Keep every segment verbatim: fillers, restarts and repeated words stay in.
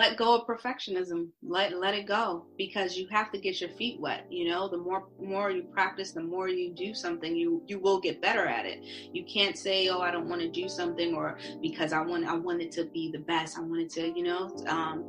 let go of perfectionism. Let let it go, because you have to get your feet wet. You know, the more more you practice, the more you do something, you you will get better at it. You can't say, oh, I don't want to do something, or because I want I want it to be the best. I want it to, you know. Um,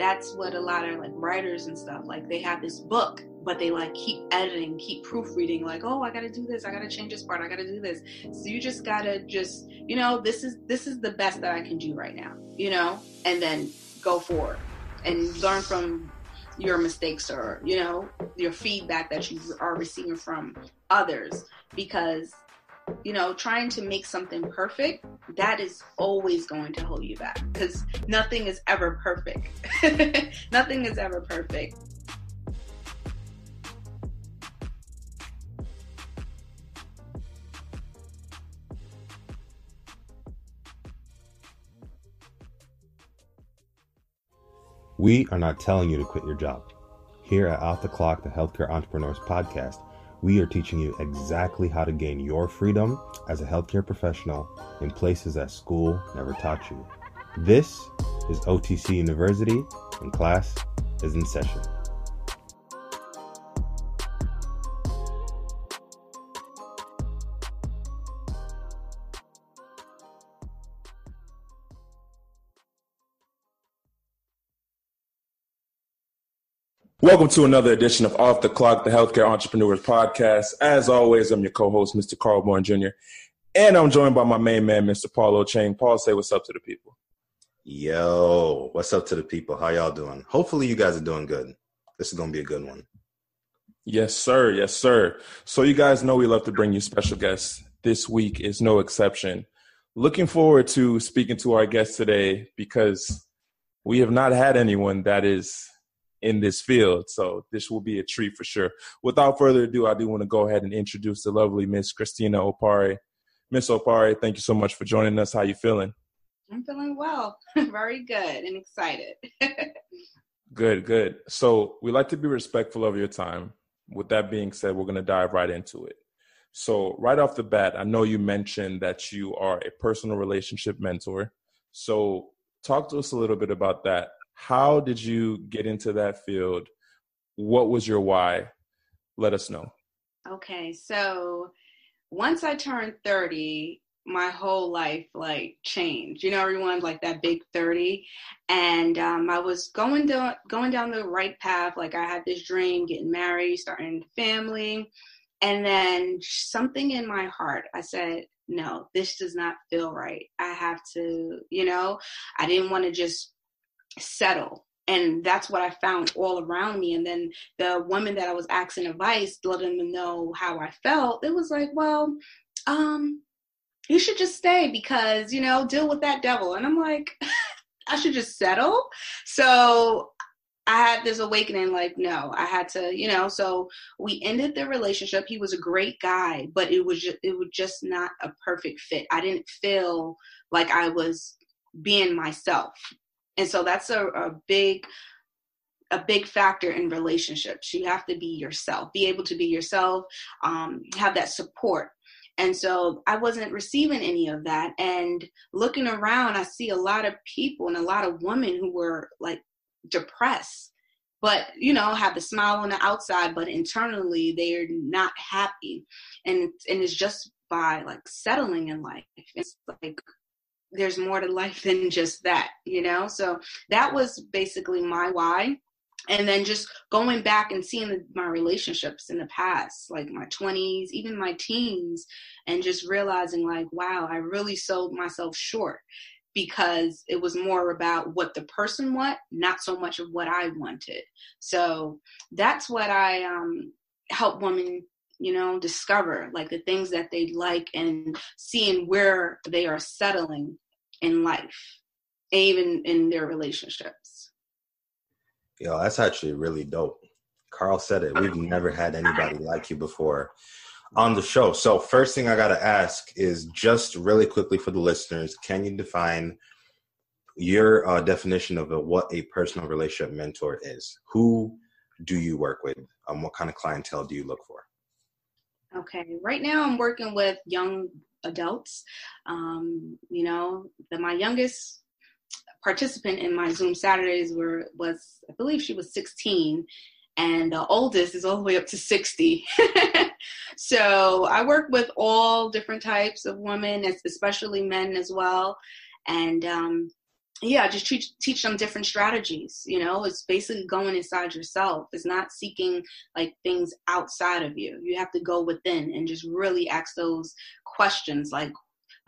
that's what a lot of like writers and stuff, like they have this book, but they like keep editing, keep proofreading, like, oh, I gotta do this, I gotta change this part, I gotta do this. So you just gotta just, you know, this is this is the best that I can do right now, you know, and then go forward and learn from your mistakes, or, you know, your feedback that you are receiving from others. Because, you know, trying to make something perfect, that is always going to hold you back, because nothing is ever perfect. Nothing is ever perfect. We are not telling you to quit your job. Here at Off the Clock, the Healthcare Entrepreneurs Podcast, we are teaching you exactly how to gain your freedom as a healthcare professional in places that school never taught you. This is O T C University, and class is in session. Welcome to another edition of Off the Clock, the Healthcare Entrepreneurs Podcast. As always, I'm your co-host, Mister Carl Bourne Junior, and I'm joined by my main man, Mister Paulo Chang. Paul, say what's up to the people. Yo, what's up to the people? How y'all doing? Hopefully you guys are doing good. This is going to be a good one. Yes, sir. Yes, sir. So you guys know we love to bring you special guests. This week is no exception. Looking forward to speaking to our guest today, because we have not had anyone that is in this field, so this will be a treat for sure. Without further ado, I do want to go ahead and introduce the lovely Miss Christina Opare. Miss Opare, thank you so much for joining us. How you feeling? I'm feeling well, very good, and excited. Good, good. So we like to be respectful of your time. With that being said, we're going to dive right into it. So right off the bat, I know you mentioned that you are a personal relationship mentor. So talk to us a little bit about that. How did you get into that field? What was your why? Let us know. Okay, so once I turned thirty, my whole life like changed. You know, everyone like that big thirty, and um, I was going down going down the right path. Like I had this dream, getting married, starting a family, and then something in my heart, I said, no, this does not feel right. I have to, you know, I didn't want to just settle. And that's what I found all around me. And then the woman that I was asking advice, letting them know how I felt, it was like, well, um, you should just stay, because, you know, deal with that devil. And I'm like, I should just settle. So I had this awakening, like, no, I had to, you know, so we ended the relationship. He was a great guy, but it was just, it was just not a perfect fit. I didn't feel like I was being myself. And so that's a, a big, a big factor in relationships. You have to be yourself, be able to be yourself, um, have that support. And so I wasn't receiving any of that. And looking around, I see a lot of people and a lot of women who were like depressed, but, you know, have the smile on the outside, but internally they're not happy. And, and it's just by like settling in life. It's like, there's more to life than just that, you know? So that was basically my why. And then just going back and seeing the, my relationships in the past, like my twenties, even my teens, and just realizing like, wow, I really sold myself short, because it was more about what the person want, not so much of what I wanted. So that's what I um, help women, you know, discover, like the things that they like, and seeing where they are settling in life, even in their relationships. Yo, that's actually really dope. Carl said it. We've never had anybody like you before on the show. So first thing I got to ask is, just really quickly for the listeners, can you define your uh, definition of a, what a personal relationship mentor is? Who do you work with? Um, what kind of clientele do you look for? Okay, right now I'm working with young adults. Um, you know, the, my youngest participant in my Zoom Saturdays were was, I believe she was sixteen, and the oldest is all the way up to sixty. So I work with all different types of women, especially men as well. And um, yeah, just teach, teach them different strategies. You know, it's basically going inside yourself. It's not seeking like things outside of you. You have to go within and just really ask those questions like,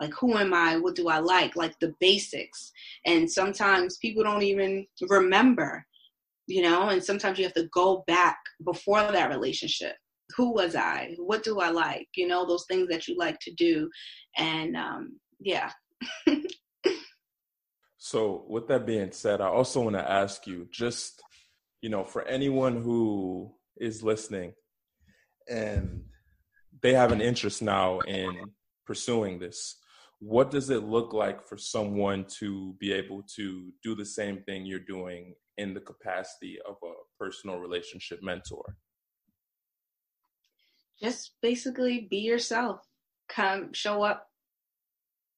Like, who am I? What do I like? Like the basics. And sometimes people don't even remember, you know, and sometimes you have to go back before that relationship. Who was I? What do I like? You know, those things that you like to do. And um, yeah. So with that being said, I also want to ask you just, you know, for anyone who is listening and they have an interest now in pursuing this, what does it look like for someone to be able to do the same thing you're doing in the capacity of a personal relationship mentor? Just basically be yourself. Come show up,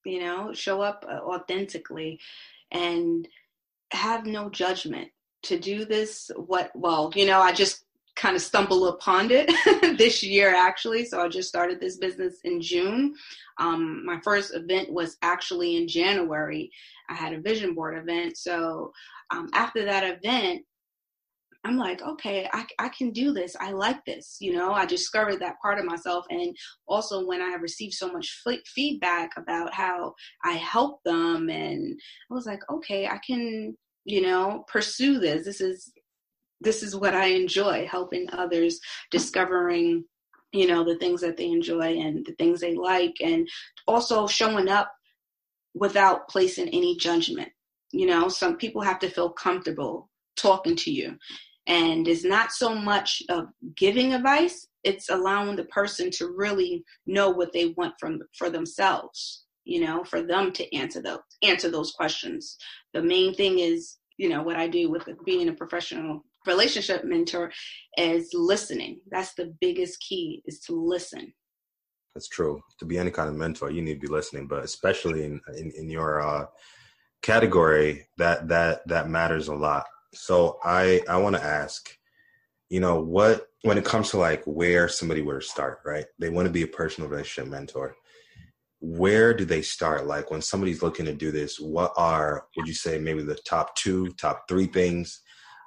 you know, show up authentically and have no judgment. To do this, what, well, you know, I just kind of stumble upon it this year, actually. So I just started this business in June. Um, my first event was actually in January. I had a vision board event. So um, after that event, I'm like, okay, I, I can do this. I like this. You know, I discovered that part of myself. And also when I received so much f- feedback about how I helped them, and I was like, okay, I can, you know, pursue this. This is This is what I enjoy, helping others, discovering, you know, the things that they enjoy and the things they like, and also showing up without placing any judgment. You know, some people have to feel comfortable talking to you, and it's not so much of giving advice. It's allowing the person to really know what they want from for themselves, you know, for them to answer those, answer those questions. The main thing is, you know, what I do with being a professional relationship mentor is listening. That's the biggest key, is to listen. That's true. To be any kind of mentor, you need to be listening, but especially in in, in your uh, category, that that that matters a lot. So I I want to ask, you know, what when it comes to like where somebody were to start, right? They want to be a personal relationship mentor. Where do they start? Like when somebody's looking to do this, what are, would you say maybe the top two, top three things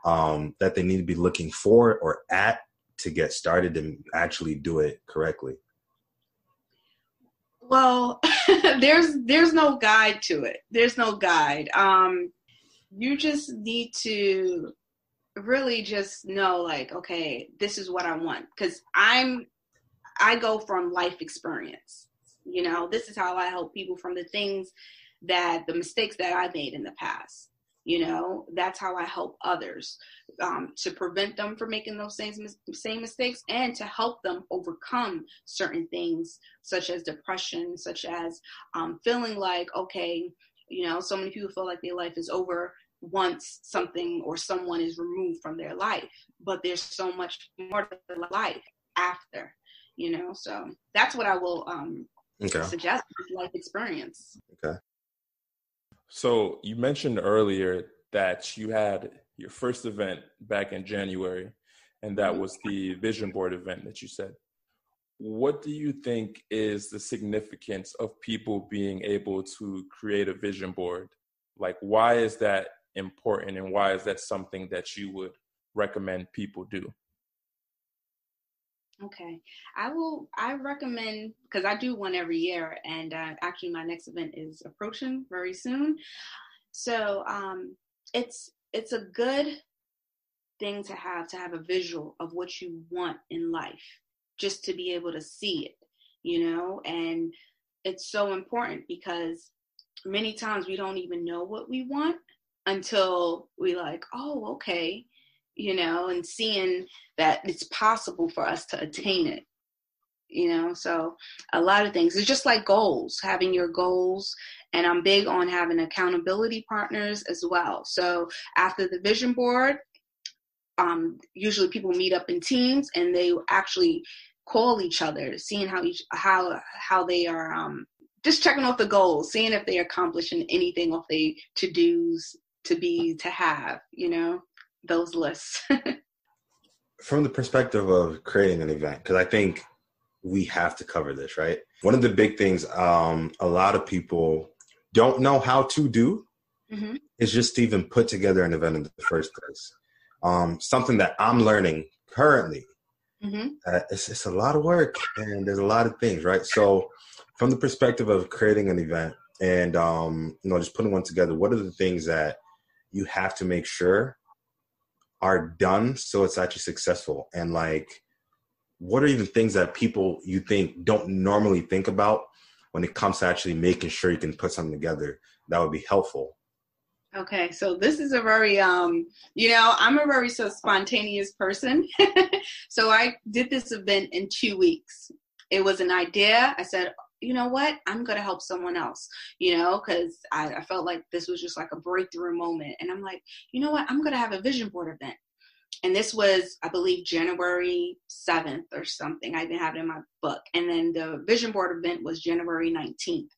Um, that they need to be looking for or at to get started and actually do it correctly? Well, there's there's no guide to it. There's no guide. Um, you just need to really just know, like, okay, this is what I want. Because I'm I go from life experience. You know, this is how I help people, from the things that the mistakes that I made in the past. You know, that's how I help others, um, to prevent them from making those same, same mistakes, and to help them overcome certain things, such as depression, such as um, feeling like, okay, you know, so many people feel like their life is over once something or someone is removed from their life, but there's so much more to their life after, you know, so that's what I will um, okay. suggest, life experience. Okay. So you mentioned earlier that you had your first event back in January, and that was the vision board event that you said. What do you think is the significance of people being able to create a vision board? Like, why is that important, and why is that something that you would recommend people do? Okay. I will, I recommend, because I do one every year, and uh, actually my next event is approaching very soon. So um, it's, it's a good thing to have, to have a visual of what you want in life, just to be able to see it, you know, and it's so important because many times we don't even know what we want until we like, oh, okay. You know, and seeing that it's possible for us to attain it, you know, so a lot of things. It's just like goals, having your goals. And I'm big on having accountability partners as well. So after the vision board, um, usually people meet up in teams, and they actually call each other, seeing how each, how, how they are um, just checking off the goals, seeing if they're accomplishing anything off the to-dos, to be, to have, you know, those lists. From the perspective of creating an event, because I think we have to cover this, right? One of the big things um, a lot of people don't know how to do mm-hmm. is just to even put together an event in the first place. Um, something that I'm learning currently. Mm-hmm. Uh, it's, it's a lot of work and there's a lot of things, right? So from the perspective of creating an event and, um, you know, just putting one together, what are the things that you have to make sure are done so it's actually successful? And like, what are even things that people you think don't normally think about when it comes to actually making sure you can put something together that would be helpful? Okay, so this is a very, um, you know, I'm a very so spontaneous person. So I did this event in two weeks. It was an idea. I said, you know what, I'm going to help someone else, you know, because I, I felt like this was just like a breakthrough moment. And I'm like, you know what, I'm going to have a vision board event. And this was, I believe, January seventh or something. I didn't have it in my book. And then the vision board event was January nineteenth.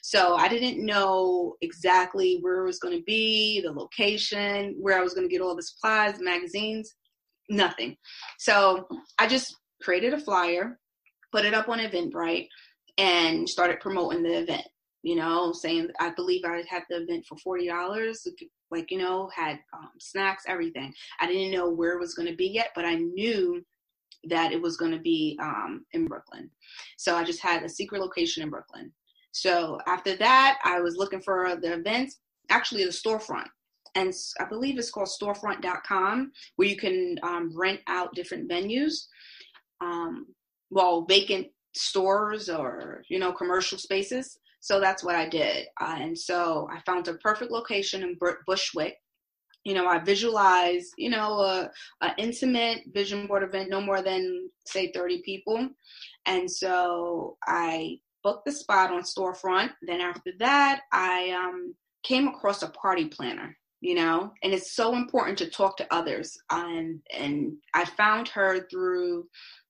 So I didn't know exactly where it was going to be, the location, where I was going to get all the supplies, magazines, nothing. So I just created a flyer, put it up on Eventbrite, and started promoting the event, you know, saying I believe I had the event for forty dollars. Like, you know, had um, snacks, everything. I didn't know where it was going to be yet, but I knew that it was going to be um, in Brooklyn. So I just had a secret location in Brooklyn. So after that, I was looking for the events, actually the storefront. And I believe it's called storefront dot com, where you can um, rent out different venues, um, well, vacant stores or, you know, commercial spaces. So that's what I did. Uh, and so I found a perfect location in Bushwick. You know, I visualized, you know, a, a intimate vision board event, no more than, say, thirty people. And so I booked the spot on Storefront. Then after that, I um, came across a party planner, you know, and it's so important to talk to others. Um, and I found her through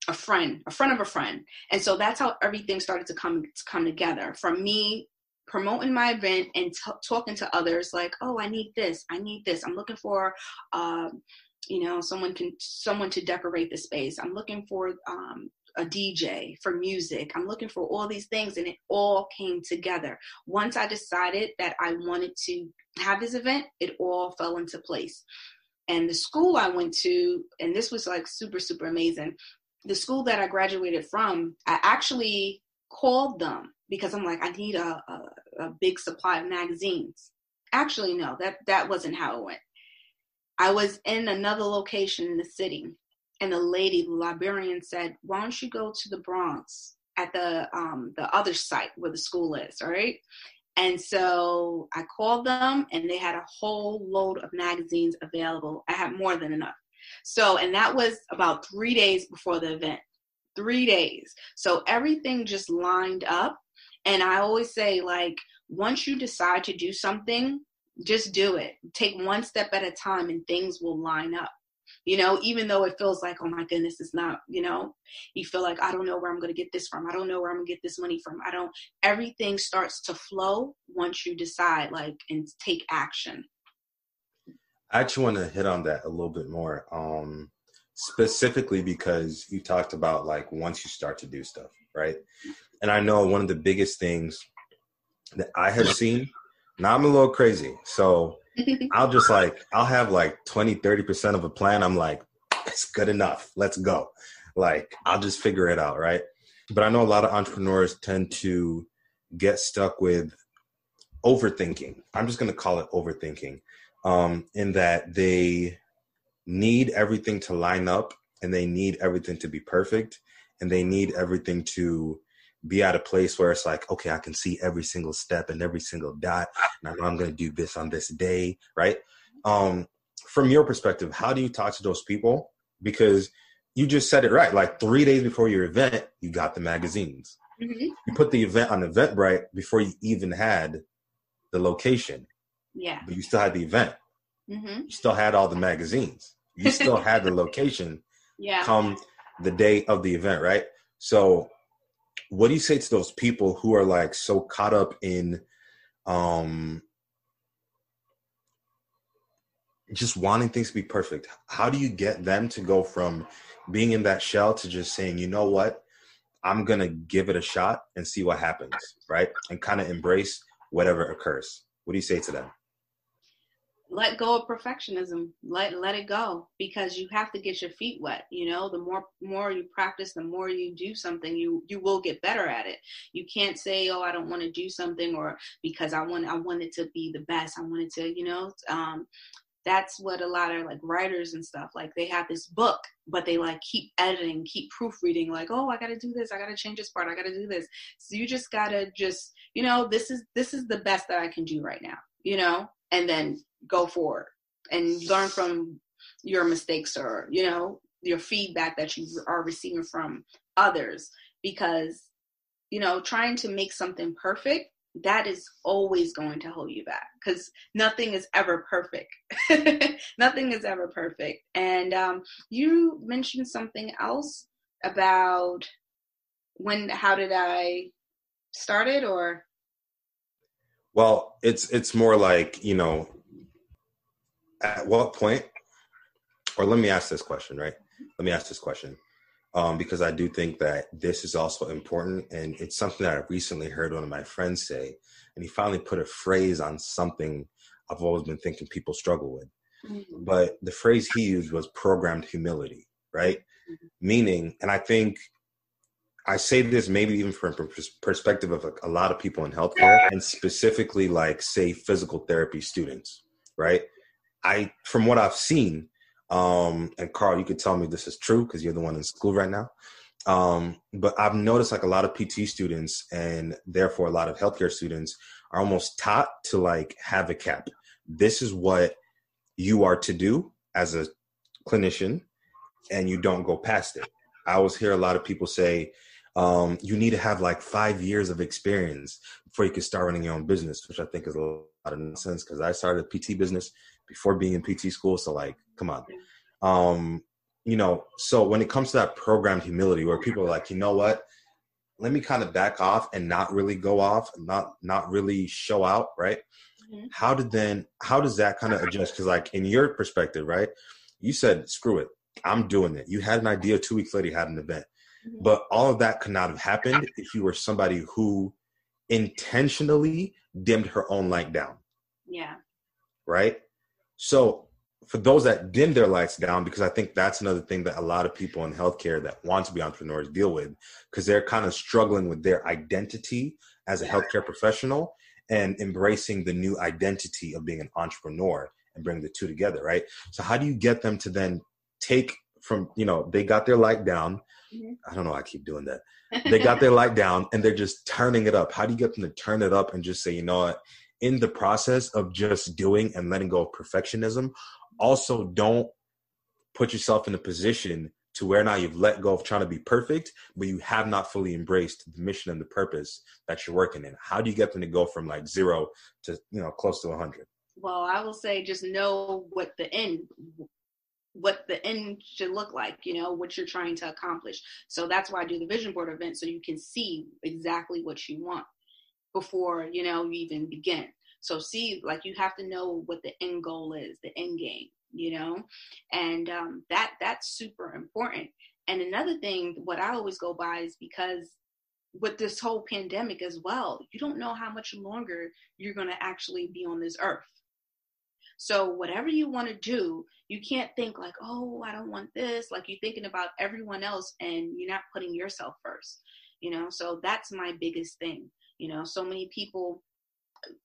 a friend, a friend of a friend. And so that's how everything started to come, to come together, from me promoting my event and t- talking to others like, oh, I need this. I need this. I'm looking for, uh, you know, someone can, someone to decorate the space. I'm looking for um, a D J for music. I'm looking for all these things. And it all came together. Once I decided that I wanted to have this event, it all fell into place. And the school I went to, and this was like super, super amazing. The school that I graduated from, I actually called them because I'm like, I need a, a, a big supply of magazines. Actually, no, that, that wasn't how it went. I was in another location in the city, and the lady, the librarian, said, why don't you go to the Bronx at the um, the other site where the school is, all right? And so I called them, and they had a whole load of magazines available. I had more than enough. So, and that was about three days before the event, three days. So everything just lined up. And I always say, like, once you decide to do something, just do it. Take one step at a time and things will line up, you know, even though it feels like, oh my goodness, it's not, you know, you feel like, I don't know where I'm going to get this from. I don't know where I'm going to get this money from. I don't, everything starts to flow once you decide, like, and take action. I actually want to hit on that a little bit more, um, specifically because you talked about, like, once you start to do stuff, right? And I know one of the biggest things that I have seen, now I'm a little crazy, so I'll just like, I'll have like twenty, thirty percent of a plan. I'm like, it's good enough. Let's go. Like, I'll just figure it out, right? But I know a lot of entrepreneurs tend to get stuck with overthinking. I'm just going to call it overthinking. Um, in that they need everything to line up, and they need everything to be perfect, and they need everything to be at a place where it's like, okay, I can see every single step and every single dot, and I know I'm going to do this on this day, right? Um, from your perspective, how do you talk to those people? Because you just said it right. Like, three days before your event, you got the magazines. Mm-hmm. You put the event on Eventbrite before you even had the location. Yeah. But you still had the event. Mm-hmm. You still had all the magazines. You still had the location. Yeah. Come the day of the event, right? So what do you say to those people who are like so caught up in um, just wanting things to be perfect? How do you get them to go from being in that shell to just saying, you know what, I'm going to give it a shot and see what happens, right? And kind of embrace whatever occurs. What do you say to them? Let go of perfectionism. Let let it go, because you have to get your feet wet. You know, the more more you practice, the more you do something, you you will get better at it. You can't say, oh, I don't want to do something, or because I want I want it to be the best. I want it to, you know. Um, that's what a lot of like writers and stuff, like they have this book, but they like keep editing, keep proofreading, like, oh, I got to do this. I got to change this part. I got to do this. So you just got to just, you know, this is this is the best that I can do right now, you know, and then go forward and learn from your mistakes, or, you know, your feedback that you are receiving from others, because, you know, trying to make something perfect, that is always going to hold you back, because nothing is ever perfect. Nothing is ever perfect. And um, you mentioned something else about when, how did I start it, or? Well, it's, it's more like, you know, at what point, or let me ask this question, right? Let me ask this question. Um, because I do think that this is also important, and it's something that I recently heard one of my friends say, and he finally put a phrase on something I've always been thinking people struggle with. Mm-hmm. But the phrase he used was programmed humility, right? Mm-hmm. Meaning, and I think I say this maybe even from a perspective of like a lot of people in healthcare, and specifically like, say, physical therapy students, right? I, from what I've seen, Um, and Carl, you could tell me this is true because you're the one in school right now. Um, but I've noticed like a lot of P T students, and therefore a lot of healthcare students, are almost taught to like have a cap. This is what you are to do as a clinician, and you don't go past it. I always hear a lot of people say, um, you need to have like five years of experience before you can start running your own business, which I think is a lot of nonsense, because I started a P T business before being in P T school. So like, come on. Um, you know, so when it comes to that programmed humility, where people are like, you know what, let me kind of back off and not really go off, not, not really show out. Right. Mm-hmm. How did then, how does that kind of adjust? Cause like in your perspective, right, you said, screw it, I'm doing it. You had an idea, two weeks later you had an event, mm-hmm. but all of that could not have happened if you were somebody who intentionally dimmed her own light down. Yeah. Right. So for those that dim their lights down, because I think that's another thing that a lot of people in healthcare that want to be entrepreneurs deal with, because they're kind of struggling with their identity as a healthcare professional and embracing the new identity of being an entrepreneur, and bring the two together, right? So how do you get them to then take from, you know, they got their light down. I don't know, I keep doing that. They got their light down and they're just turning it up. How do you get them to turn it up and just say, you know what, in the process of just doing and letting go of perfectionism, also don't put yourself in a position to where now you've let go of trying to be perfect, but you have not fully embraced the mission and the purpose that you're working in. How do you get them to go from like zero to, you know, close to one hundred? Well, I will say, just know what the end, what the end should look like, you know, what you're trying to accomplish. So that's why I do the vision board event, so you can see exactly what you want before, you know, you even begin. So see, like, you have to know what the end goal is, the end game, you know, and um, that that's super important. And another thing, what I always go by is, because with this whole pandemic as well, you don't know how much longer you're going to actually be on this earth. So whatever you want to do, you can't think like, oh, I don't want this. Like, you're thinking about everyone else and you're not putting yourself first, you know. So that's my biggest thing. You know, so many people,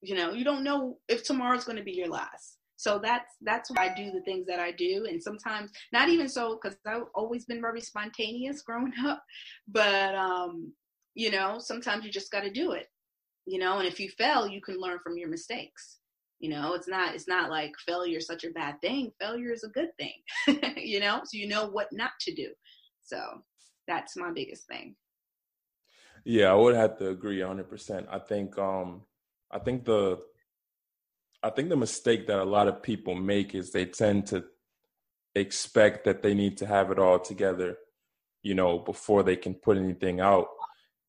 you know, you don't know if tomorrow's going to be your last. So that's, that's why I do the things that I do. And sometimes not even so, because I've always been very spontaneous growing up, but, um, you know, sometimes you just got to do it, you know, and if you fail, you can learn from your mistakes. You know, it's not, it's not like failure is such a bad thing. Failure is a good thing, you know, so you know what not to do. So that's my biggest thing. Yeah, I would have to agree one hundred percent. I think um, I think the I think the mistake that a lot of people make is they tend to expect that they need to have it all together, you know, before they can put anything out.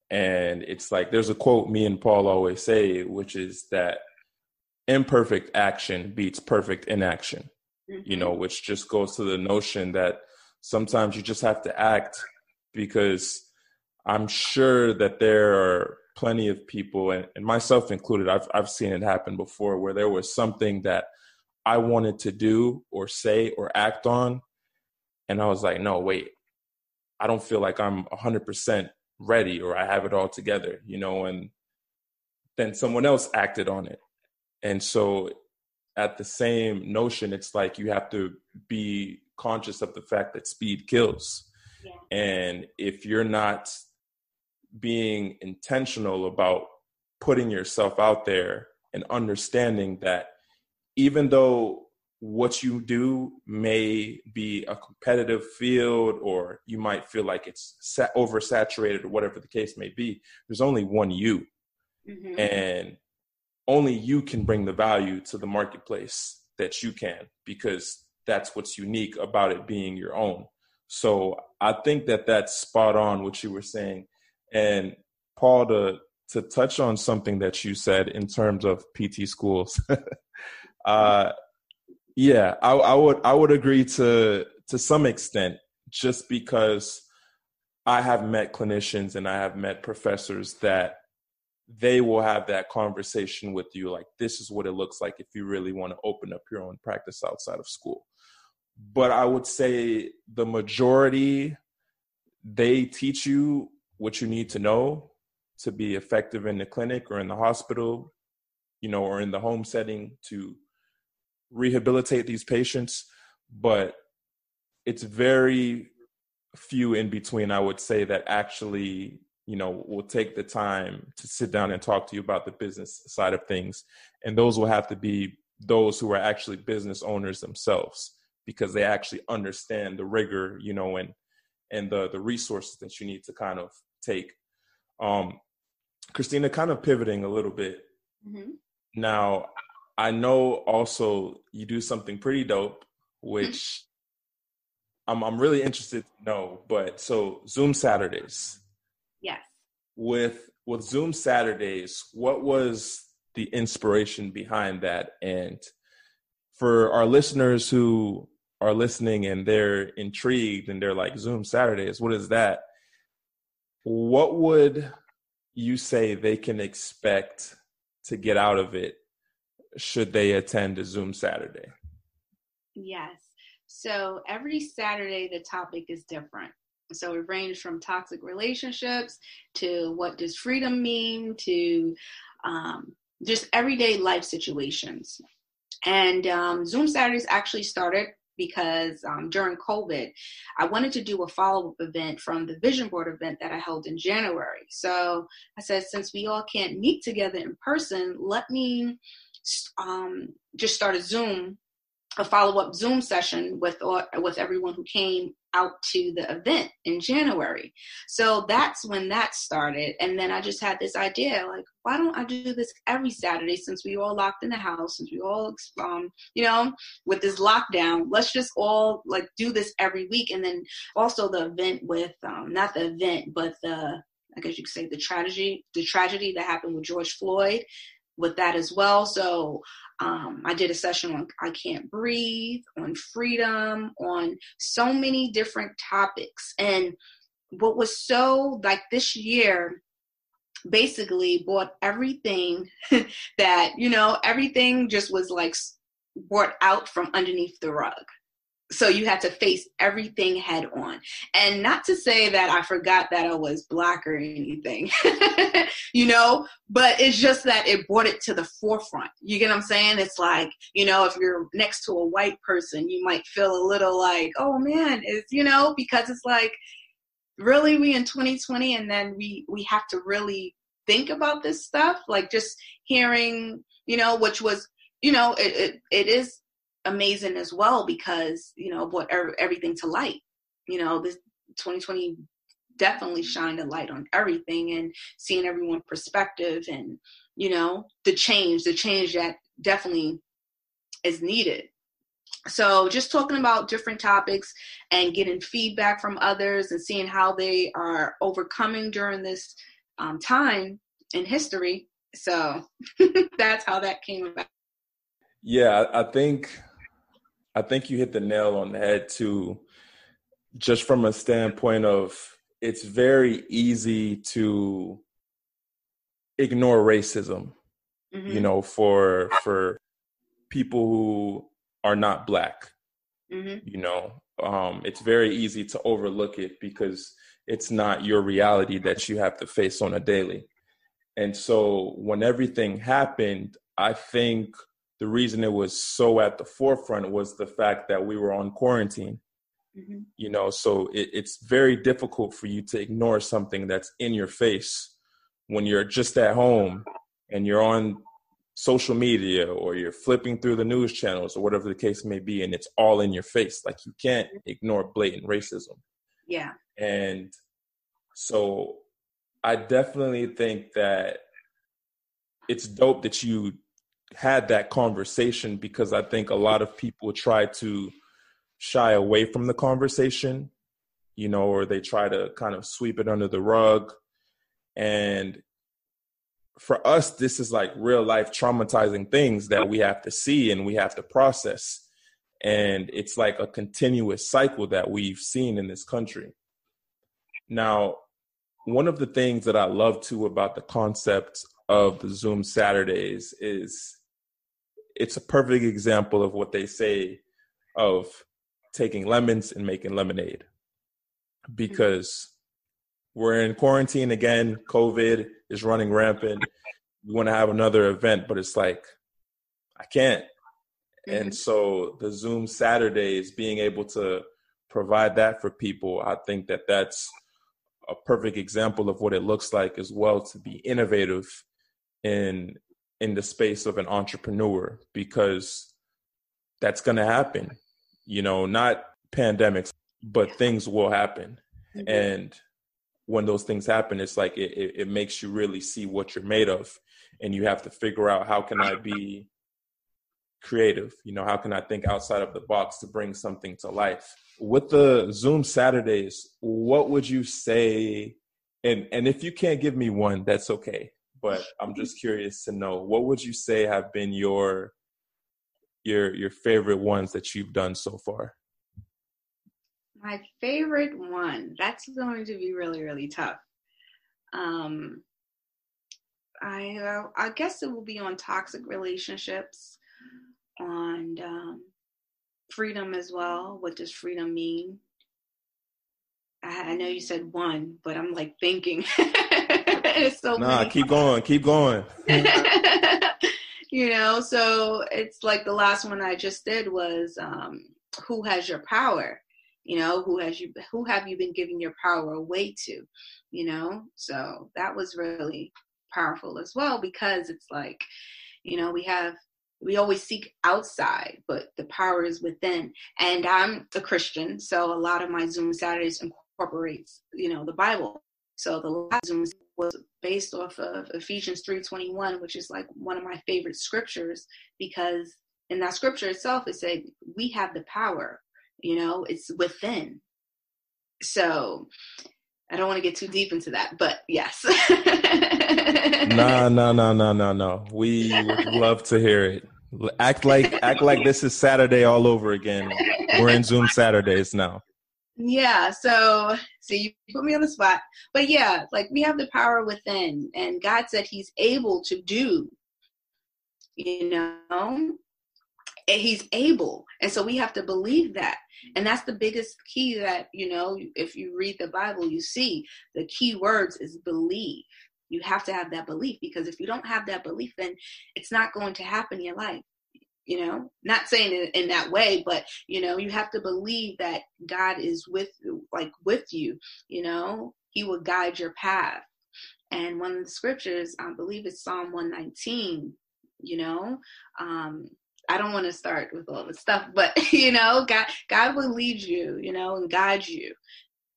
And it's like, there's a quote me and Paul always say, which is that imperfect action beats perfect inaction, mm-hmm. you know, which just goes to the notion that sometimes you just have to act, because I'm sure that there are plenty of people, and, and myself included, I've I've seen it happen before, where there was something that I wanted to do or say or act on, and I was like, no, wait, I don't feel like I'm one hundred percent ready or I have it all together, you know, and then someone else acted on it. And so at the same notion, it's like you have to be conscious of the fact that speed kills. Yeah. And if you're not being intentional about putting yourself out there and understanding that even though what you do may be a competitive field, or you might feel like it's sat- oversaturated or whatever the case may be, there's only one you. Mm-hmm. And only you can bring the value to the marketplace that you can, because that's what's unique about it being your own. So I think that that's spot on what you were saying. And Paul, to, to touch on something that you said in terms of P T schools, uh, Yeah, I, I would I would agree to to some extent, just because I have met clinicians and I have met professors that they will have that conversation with you, like, this is what it looks like if you really want to open up your own practice outside of school. But I would say the majority, they teach you what you need to know to be effective in the clinic or in the hospital, you know, or in the home setting to rehabilitate these patients, but it's very few in between, I would say, that actually, you know, will take the time to sit down and talk to you about the business side of things. And those will have to be those who are actually business owners themselves, because they actually understand the rigor, you know, and and the the resources that you need to kind of take. Um, Christina, kind of pivoting a little bit. Mm-hmm. Now, I know also you do something pretty dope, which I'm I'm really interested to know. But so Zoom Saturdays. Yes. With with Zoom Saturdays, what was the inspiration behind that? And for our listeners who are listening and they're intrigued and they're like, Zoom Saturdays, what is that? What would you say they can expect to get out of it should they attend a Zoom Saturday? Yes. So every Saturday, the topic is different. So it ranges from toxic relationships to what does freedom mean, to um, just everyday life situations. And um, Zoom Saturdays actually started because um, during COVID, I wanted to do a follow-up event from the vision board event that I held in January. So I said, since we all can't meet together in person, let me Um, just start a Zoom, a follow-up Zoom session with all, with everyone who came out to the event in January. So that's when that started. And then I just had this idea, like, why don't I do this every Saturday, since we all locked in the house, since we all, um, you know, with this lockdown, let's just all like do this every week. And then also the event with, um, not the event, but the, I guess you could say the tragedy, the tragedy that happened with George Floyd, with that as well. So um, I did a session on I Can't Breathe, on freedom, on so many different topics. And what was so, like, this year basically brought everything that, you know, everything just was like brought out from underneath the rug. So you had to face everything head on. And not to say that I forgot that I was Black or anything, you know, but it's just that it brought it to the forefront. You get what I'm saying? It's like, you know, if you're next to a white person, you might feel a little like, oh man, it's, you know, because it's like, really, we in twenty twenty, and then we, we have to really think about this stuff, like just hearing, you know, which was, you know, it it, it is amazing as well, because, you know, brought everything to light. You know, this twenty twenty definitely shined a light on everything, and seeing everyone's perspective, and, you know, the change, the change that definitely is needed. So just talking about different topics and getting feedback from others and seeing how they are overcoming during this um, time in history. So that's how that came about. Yeah, I think I think you hit the nail on the head too, just from a standpoint of it's very easy to ignore racism, mm-hmm. you know, for for people who are not Black. Mm-hmm. You know, um, it's very easy to overlook it because it's not your reality that you have to face on a daily. And so when everything happened, I think the reason it was so at the forefront was the fact that we were on quarantine, mm-hmm. you know, so it, it's very difficult for you to ignore something that's in your face when you're just at home and you're on social media or you're flipping through the news channels or whatever the case may be. And it's all in your face. Like, you can't ignore blatant racism. Yeah. And so I definitely think that it's dope that you had that conversation, because I think a lot of people try to shy away from the conversation, you know, or they try to kind of sweep it under the rug. And for us, this is like real life traumatizing things that we have to see and we have to process. And it's like a continuous cycle that we've seen in this country. Now, one of the things that I love too about the concept of the Zoom Saturdays is it's a perfect example of what they say of taking lemons and making lemonade, because we're in quarantine again. COVID is running rampant. We want to have another event, but it's like, I can't. And so the Zoom Saturdays, being able to provide that for people, I think that that's a perfect example of what it looks like as well to be innovative in in the space of an entrepreneur, because that's going to happen, you know, not pandemics, but things will happen. Mm-hmm. And when those things happen, it's like it, it, it makes you really see what you're made of, and you have to figure out, how can I be creative? You know, how can I think outside of the box to bring something to life? With the Zoom Saturdays, what would you say? And, and if you can't give me one, that's okay. But I'm just curious to know, what would you say have been your your your favorite ones that you've done so far? My favorite one. That's going to be really, really tough. Um, I uh, I guess it will be on toxic relationships, on um, freedom as well. What does freedom mean? I, I know you said one, but I'm like thinking. It's so nah, many. keep going, keep going. You know, so it's like the last one I just did was um, who has your power? You know, who has you? Who have you been giving your power away to? You know, so that was really powerful as well, because it's like, you know, we have. We always seek outside, but the power is within. And I'm a Christian, so a lot of my Zoom Saturdays incorporates, you know, the Bible. So the last Zoom was based off of Ephesians three twenty-one, which is like one of my favorite scriptures, because in that scripture itself, it said, we have the power, you know, it's within. So I don't want to get too deep into that, but yes. No, no, no, no, no, no. We would love to hear it. Act like act like this is Saturday all over again. We're in Zoom Saturdays now. Yeah, so so you put me on the spot. But yeah, like, we have the power within, and God said he's able to do, you know, he's able. And so we have to believe that. And that's the biggest key that, you know, if you read the Bible, you see the key words is believe. You have to have that belief, because if you don't have that belief, then it's not going to happen in your life, you know, not saying it in that way, but, you know, you have to believe that God is with, like with you, you know, he will guide your path. And one of the scriptures, I believe it's Psalm one nineteen, you know, um, I don't want to start with all the stuff, but, you know, God, God will lead you, you know, and guide you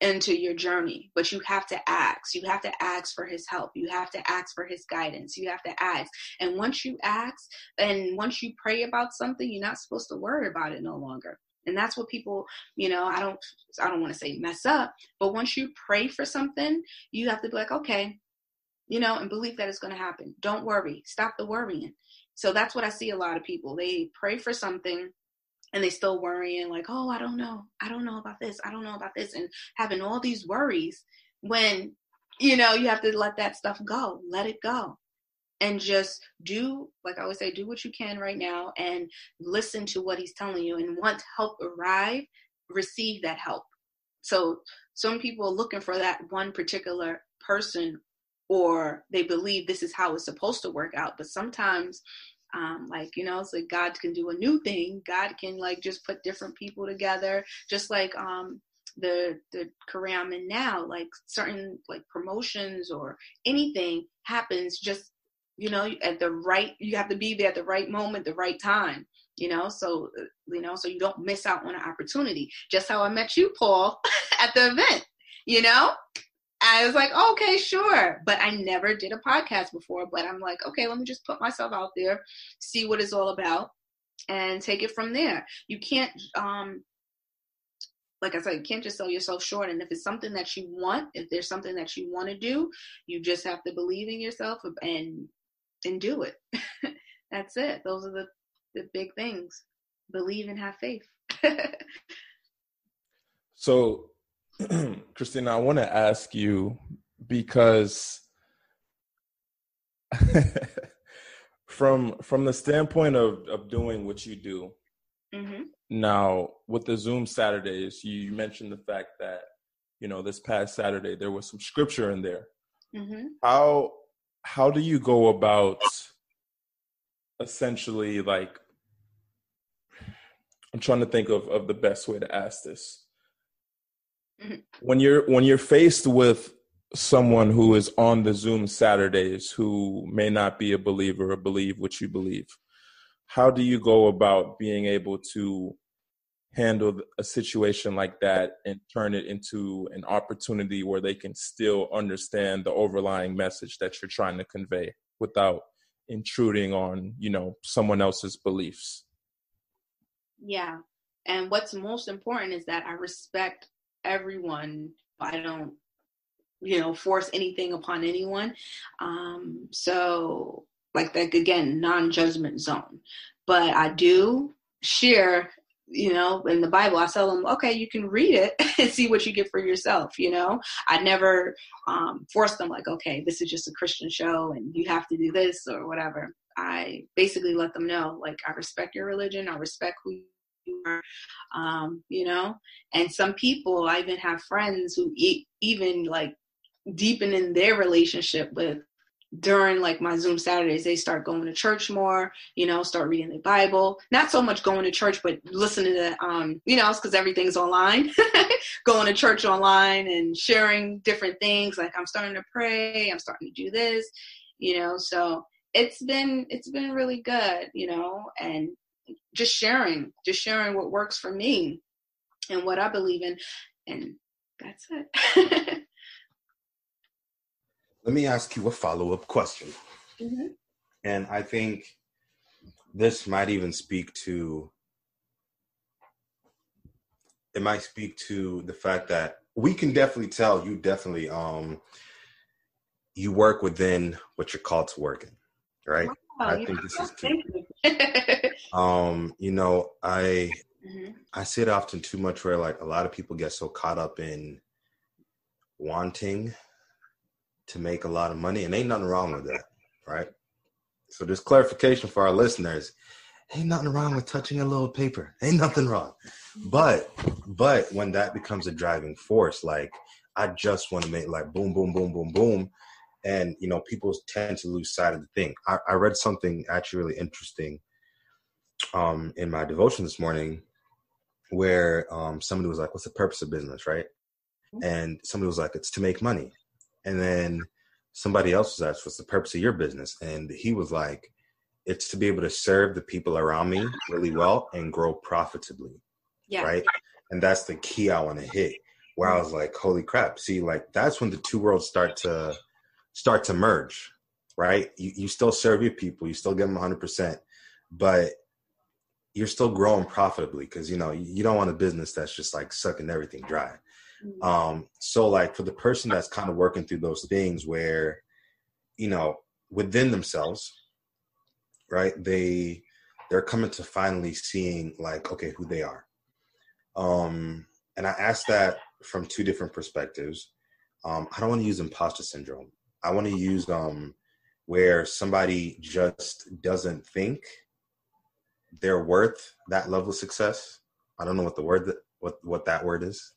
into your journey. But you have to ask, you have to ask for his help. You have to ask for his guidance. You have to ask. And once you ask, and once you pray about something, you're not supposed to worry about it no longer. And that's what people, you know, I don't, I don't want to say mess up, but once you pray for something, you have to be like, okay, you know, and believe that it's going to happen. Don't worry. Stop the worrying. So that's what I see a lot of people. They pray for something and they still worrying like, oh, I don't know. I don't know about this. I don't know about this. And having all these worries when, you know, you have to let that stuff go, let it go. And just do, like I always say, do what you can right now and listen to what he's telling you. And once help arrive, receive that help. So some people are looking for that one particular person, or they believe this is how it's supposed to work out. But sometimes, um, like, you know, it's like God can do a new thing. God can, like, just put different people together, just like um, the the career I'm in now, like certain like promotions or anything happens just, you know, at the right, you have to be there at the right moment, the right time, you know, so, you know, so you don't miss out on an opportunity. Just how I met you, Paul, at the event, you know, I was like, oh, okay, sure. But I never did a podcast before, but I'm like, okay, let me just put myself out there, see what it's all about and take it from there. You can't, um, like I said, you can't just sell yourself short. And if it's something that you want, if there's something that you want to do, you just have to believe in yourself and and do it. That's it. Those are the, the big things. Believe and have faith. So, Christina, I want to ask you, because from from the standpoint of, of doing what you do, mm-hmm. Now with the Zoom Saturdays, you mentioned the fact that, you know, this past Saturday, there was some scripture in there. Mm-hmm. How... How do you go about essentially, like, I'm trying to think of, of the best way to ask this. Mm-hmm. When you're when you're faced with someone who is on the Zoom Saturdays who may not be a believer or believe what you believe, how do you go about being able to handle a situation like that and turn it into an opportunity where they can still understand the overlying message that you're trying to convey without intruding on, you know, someone else's beliefs? Yeah. And what's most important is that I respect everyone. I don't, you know, force anything upon anyone. Um, so like that, again, non-judgment zone, but I do share, you know, in the Bible, I tell them, okay, you can read it and see what you get for yourself. You know, I never um, force them like, okay, this is just a Christian show and you have to do this or whatever. I basically let them know, like, I respect your religion. I respect who you are, um, you know, and some people, I even have friends who e- even like deepen in their relationship with during like my Zoom Saturdays, they start going to church more, you know, start reading the Bible, not so much going to church, but listening to, um, you know, it's because everything's online, going to church online and sharing different things. Like, I'm starting to pray, I'm starting to do this, you know, so it's been, it's been really good, you know, and just sharing, just sharing what works for me and what I believe in. And that's it. Let me ask you a follow-up question. Mm-hmm. And I think this might even speak to, it might speak to the fact that we can definitely tell you definitely, um, you work within what you're called to work in, right? Wow, I think this is key. um, you know, I, mm-hmm. I see it often too much where like a lot of people get so caught up in wanting to make a lot of money, and ain't nothing wrong with that, right? So there's clarification for our listeners. Ain't nothing wrong with touching a little paper. Ain't nothing wrong. But, but when that becomes a driving force, like, I just want to make like boom, boom, boom, boom, boom. And, you know, people tend to lose sight of the thing. I, I read something actually really interesting um, in my devotion this morning where um, somebody was like, what's the purpose of business, right? And somebody was like, it's to make money. And then somebody else was asked, what's the purpose of your business? And he was like, it's to be able to serve the people around me really well and grow profitably. Yeah. Right. And that's the key I want to hit, where I was like, holy crap. See, like, that's when the two worlds start to start to merge, right? You, you still serve your people. You still give them one hundred percent, but you're still growing profitably because, you know, you don't want a business that's just like sucking everything dry. Um, so like for the person that's kind of working through those things where you know, within themselves, right? They, they're coming to finally seeing like, okay, who they are. Um, and I asked that from two different perspectives. Um, I don't want to use imposter syndrome. I want to use um, where somebody just doesn't think they're worth that level of success. I don't know what the word that, what what that word is.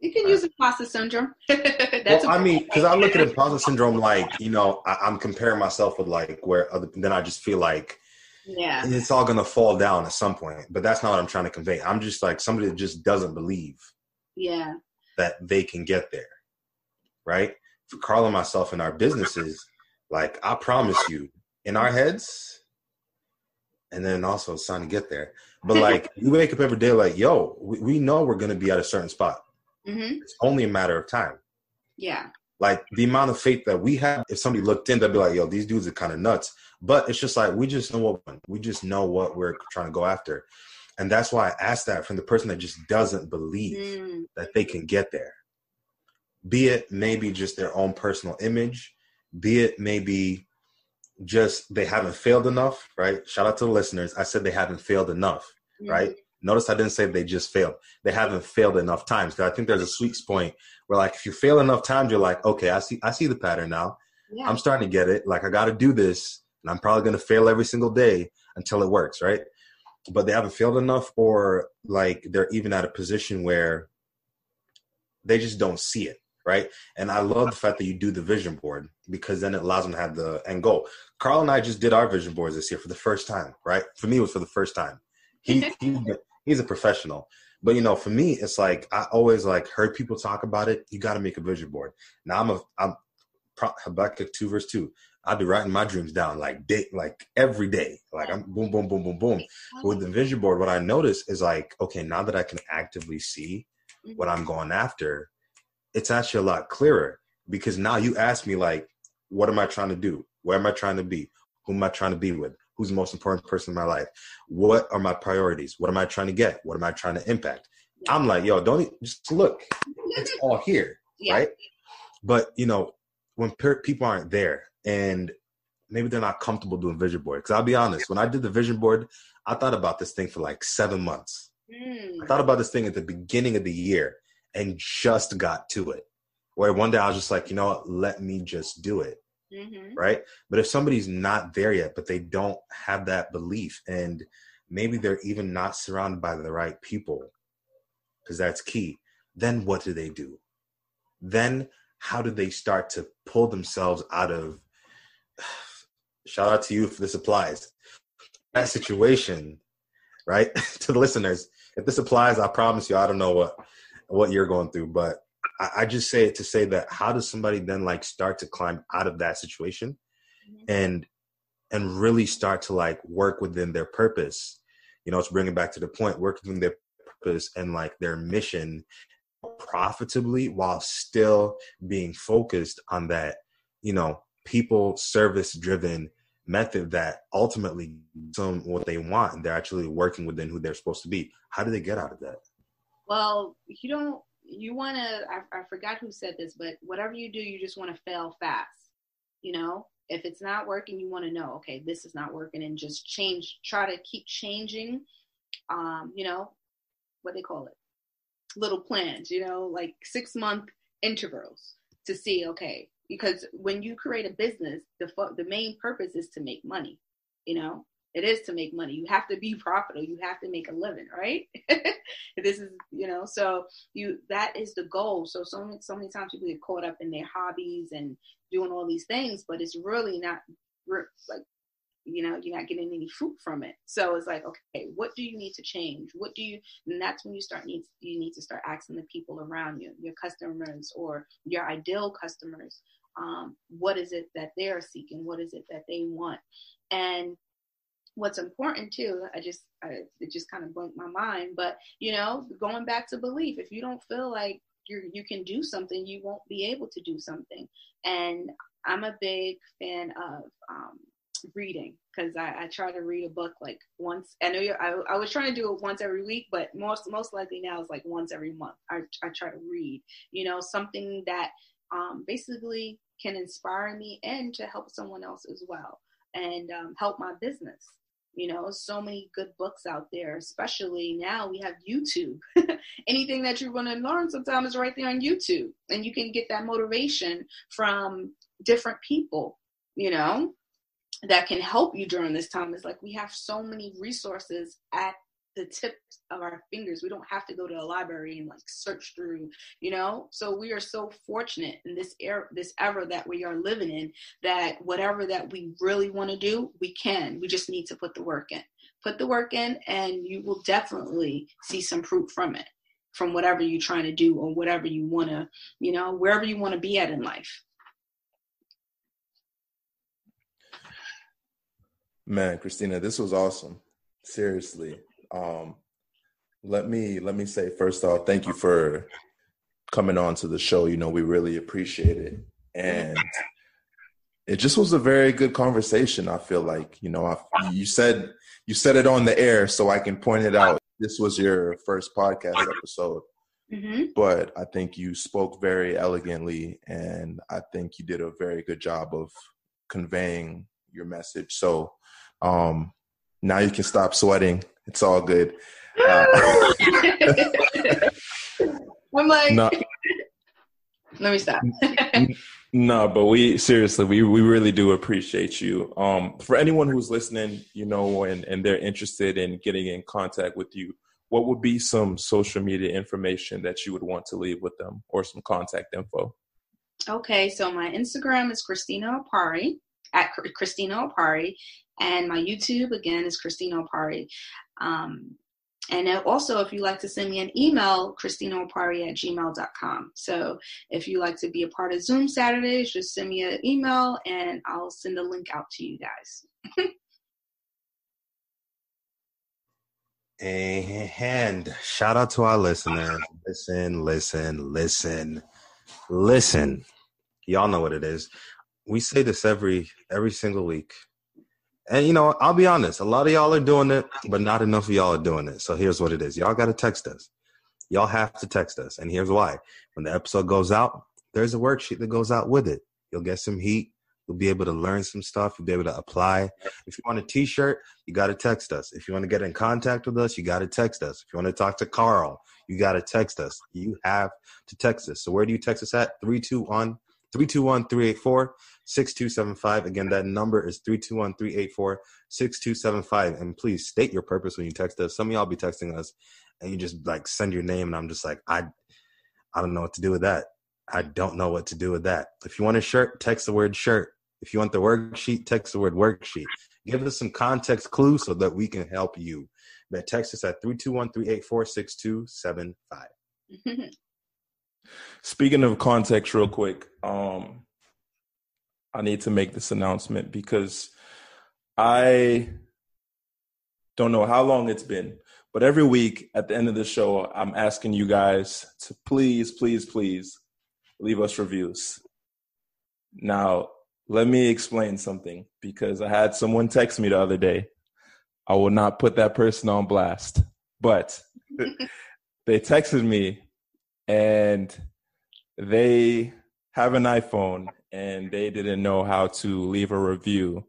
You can uh, use imposter syndrome. That's well, I mean, because I look at imposter syndrome like, you know, I, I'm comparing myself with like where other, then I just feel like, yeah, it's all gonna fall down at some point. But that's not what I'm trying to convey. I'm just like somebody that just doesn't believe, yeah, that they can get there, right? For Carl and myself in our businesses, like I promise you, in our heads. And then also it's time to get there. But like we wake up every day like, yo, we, we know we're going to be at a certain spot. Mm-hmm. It's only a matter of time. Yeah. Like the amount of faith that we have, if somebody looked in, they'd be like, yo, these dudes are kind of nuts. But it's just like, we just know what, we just know what we're trying to go after. And that's why I asked that from the person that just doesn't believe mm-hmm. that they can get there. Be it maybe just their own personal image, be it maybe just they haven't failed enough, right? Shout out to the listeners. I said they haven't failed enough, mm-hmm. right? Notice I didn't say they just failed. They haven't failed enough times. Because I think there's a sweet point where like, if you fail enough times, you're like, okay, I see I see the pattern now. Yeah. I'm starting to get it. Like I got to do this and I'm probably going to fail every single day until it works, right? But they haven't failed enough, or like they're even at a position where they just don't see it. Right. And I love the fact that you do the vision board, because then it allows them to have the end goal. Carl and I just did our vision boards this year for the first time. Right. For me, it was for the first time. He, he He's a professional. But, you know, for me, it's like I always like heard people talk about it. You got to make a vision board. Now, I'm a I'm Habakkuk two verse two. I'll be writing my dreams down like day, like every day. Like I'm boom, boom, boom, boom, boom. But with the vision board, what I notice is like, OK, now that I can actively see what I'm going after, it's actually a lot clearer, because now you ask me like, what am I trying to do? Where am I trying to be? Who am I trying to be with? Who's the most important person in my life? What are my priorities? What am I trying to get? What am I trying to impact? Yeah. I'm like, yo, don't just look, it's all here. Yeah. Right. But you know, when per- people aren't there and maybe they're not comfortable doing vision board. Cause I'll be honest, when I did the vision board, I thought about this thing for like seven months. Mm. I thought about this thing at the beginning of the year. And just got to it, where one day I was just like, you know what, let me just do it, mm-hmm. right? But if somebody's not there yet, but they don't have that belief, and maybe they're even not surrounded by the right people, because that's key, then what do they do? Then how do they start to pull themselves out of, shout out to you if this applies, that situation, right? To the listeners, if this applies, I promise you, I don't know what, what you're going through, but I, I just say it to say that how does somebody then like start to climb out of that situation mm-hmm. and, and really start to like work within their purpose? You know, it's bringing back to the point, working within their purpose and like their mission profitably, while still being focused on that, you know, people service driven method that ultimately gives them what they want. And they're actually working within who they're supposed to be. How do they get out of that? Well, you don't, you want to, I, I forgot who said this, but whatever you do, you just want to fail fast. You know, if it's not working, you want to know, okay, this is not working, and just change, try to keep changing, um, you know, what they call it, little plans, you know, like six month intervals to see, okay, because when you create a business, the the main purpose is to make money, you know. It is to make money. You have to be profitable. You have to make a living, right? This is, you know, so you, that is the goal. So, so many, so many times people get caught up in their hobbies and doing all these things, but it's really not like, you know, you're not getting any fruit from it. So it's like, okay, what do you need to change? What do you, and that's when you start need, you need to start asking the people around you, your customers or your ideal customers. Um, what is it that they're seeking? What is it that they want? And what's important too, I just, I, it just kind of blanked my mind, but you know, going back to belief, if you don't feel like you you can do something, you won't be able to do something. And I'm a big fan of um, reading, because I, I try to read a book like once. I know you, I, I was trying to do it once every week, but most most likely now it's like once every month. I I try to read, you know, something that um, basically can inspire me and to help someone else as well, and um, help my business. You know, so many good books out there, especially now we have YouTube. Anything that you're going to learn sometimes is right there on YouTube, and you can get that motivation from different people, you know, that can help you during this time. It's like we have so many resources at the tips of our fingers. We don't have to go to a library and like search through, you know. So we are so fortunate in this era, this era that we are living in, that whatever that we really want to do, we can. We just need to put the work in. Put the work in, and you will definitely see some fruit from it, from whatever you're trying to do or whatever you want to, you know, wherever you want to be at in life. Man, Christina, this was awesome. Seriously. Um, let me, let me say, first off, thank you for coming on to the show. You know, we really appreciate it. And it just was a very good conversation. I feel like, you know, I, you said, you said it on the air, so I can point it out. This was your first podcast episode, mm-hmm. but I think you spoke very elegantly, and I think you did a very good job of conveying your message. So, um, now you can stop sweating. It's all good. Uh, I'm like, nah, let me stop. no, nah, but we seriously, we, we really do appreciate you. Um, for anyone who's listening, you know, and, and they're interested in getting in contact with you, what would be some social media information that you would want to leave with them, or some contact info? Okay, so my Instagram is Christina Opare, at Christina Opare. And my YouTube, again, is Christina Opare. Um, and also, if you'd like to send me an email, christinaopare at gmail dot com. So if you'd like to be a part of Zoom Saturdays, just send me an email, and I'll send a link out to you guys. And shout out to our listeners. Listen, listen, listen, listen. Y'all know what it is. We say this every every single week. And, you know, I'll be honest, a lot of y'all are doing it, but not enough of y'all are doing it. So here's what it is. Y'all got to text us. Y'all have to text us. And here's why. When the episode goes out, there's a worksheet that goes out with it. You'll get some heat. You'll be able to learn some stuff. You'll be able to apply. If you want a T-shirt, you got to text us. If you want to get in contact with us, you got to text us. If you want to talk to Carl, you got to text us. You have to text us. So where do you text us at? three two one, three eight four, six two seven five. Again, that number is three two one, three eight four, six two seven five. And please state your purpose when you text us. Some of y'all be texting us and you just like send your name, and I'm just like, I I don't know what to do with that. I don't know what to do with that. If you want a shirt, text the word shirt. If you want the worksheet, text the word worksheet. Give us some context clues so that we can help you. But text us at three two one, three eight four, six two seven five. Speaking of context real quick, um, I need to make this announcement because I don't know how long it's been, but every week at the end of the show, I'm asking you guys to please, please, please leave us reviews. Now, let me explain something, because I had someone text me the other day. I will not put that person on blast, but they texted me. And they have an iPhone, and they didn't know how to leave a review.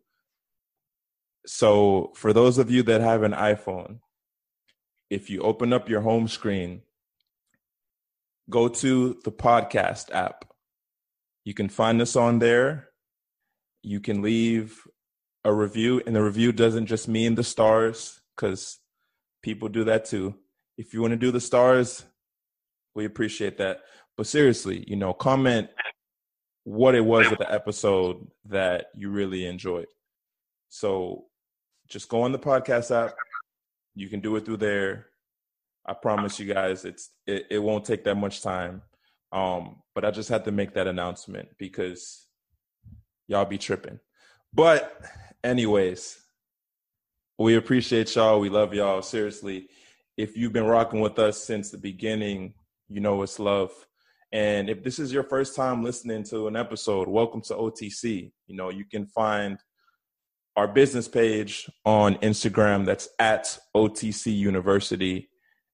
So for those of you that have an iPhone, if you open up your home screen, go to the podcast app. You can find us on there. You can leave a review, and the review doesn't just mean the stars, because people do that too. If you want to do the stars, we appreciate that. But seriously, you know, comment what it was of the episode that you really enjoyed. So just go on the podcast app. You can do it through there. I promise you guys, it's it, it won't take that much time. Um, but I just had to make that announcement because y'all be tripping. But anyways, we appreciate y'all. We love y'all. Seriously, if you've been rocking with us since the beginning, you know it's love. And if this is your first time listening to an episode, welcome to O T C. You know, you can find our business page on Instagram. That's at O T C University.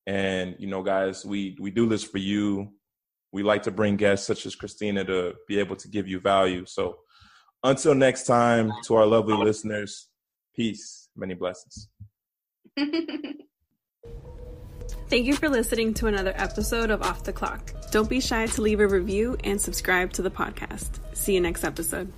And, you know, guys, we, we do this for you. we like to bring guests such as Christina to be able to give you value. So until next time, to our lovely listeners, peace, many blessings. Thank you for listening to another episode of Off the Clock. Don't be shy to leave a review and subscribe to the podcast. See you next episode.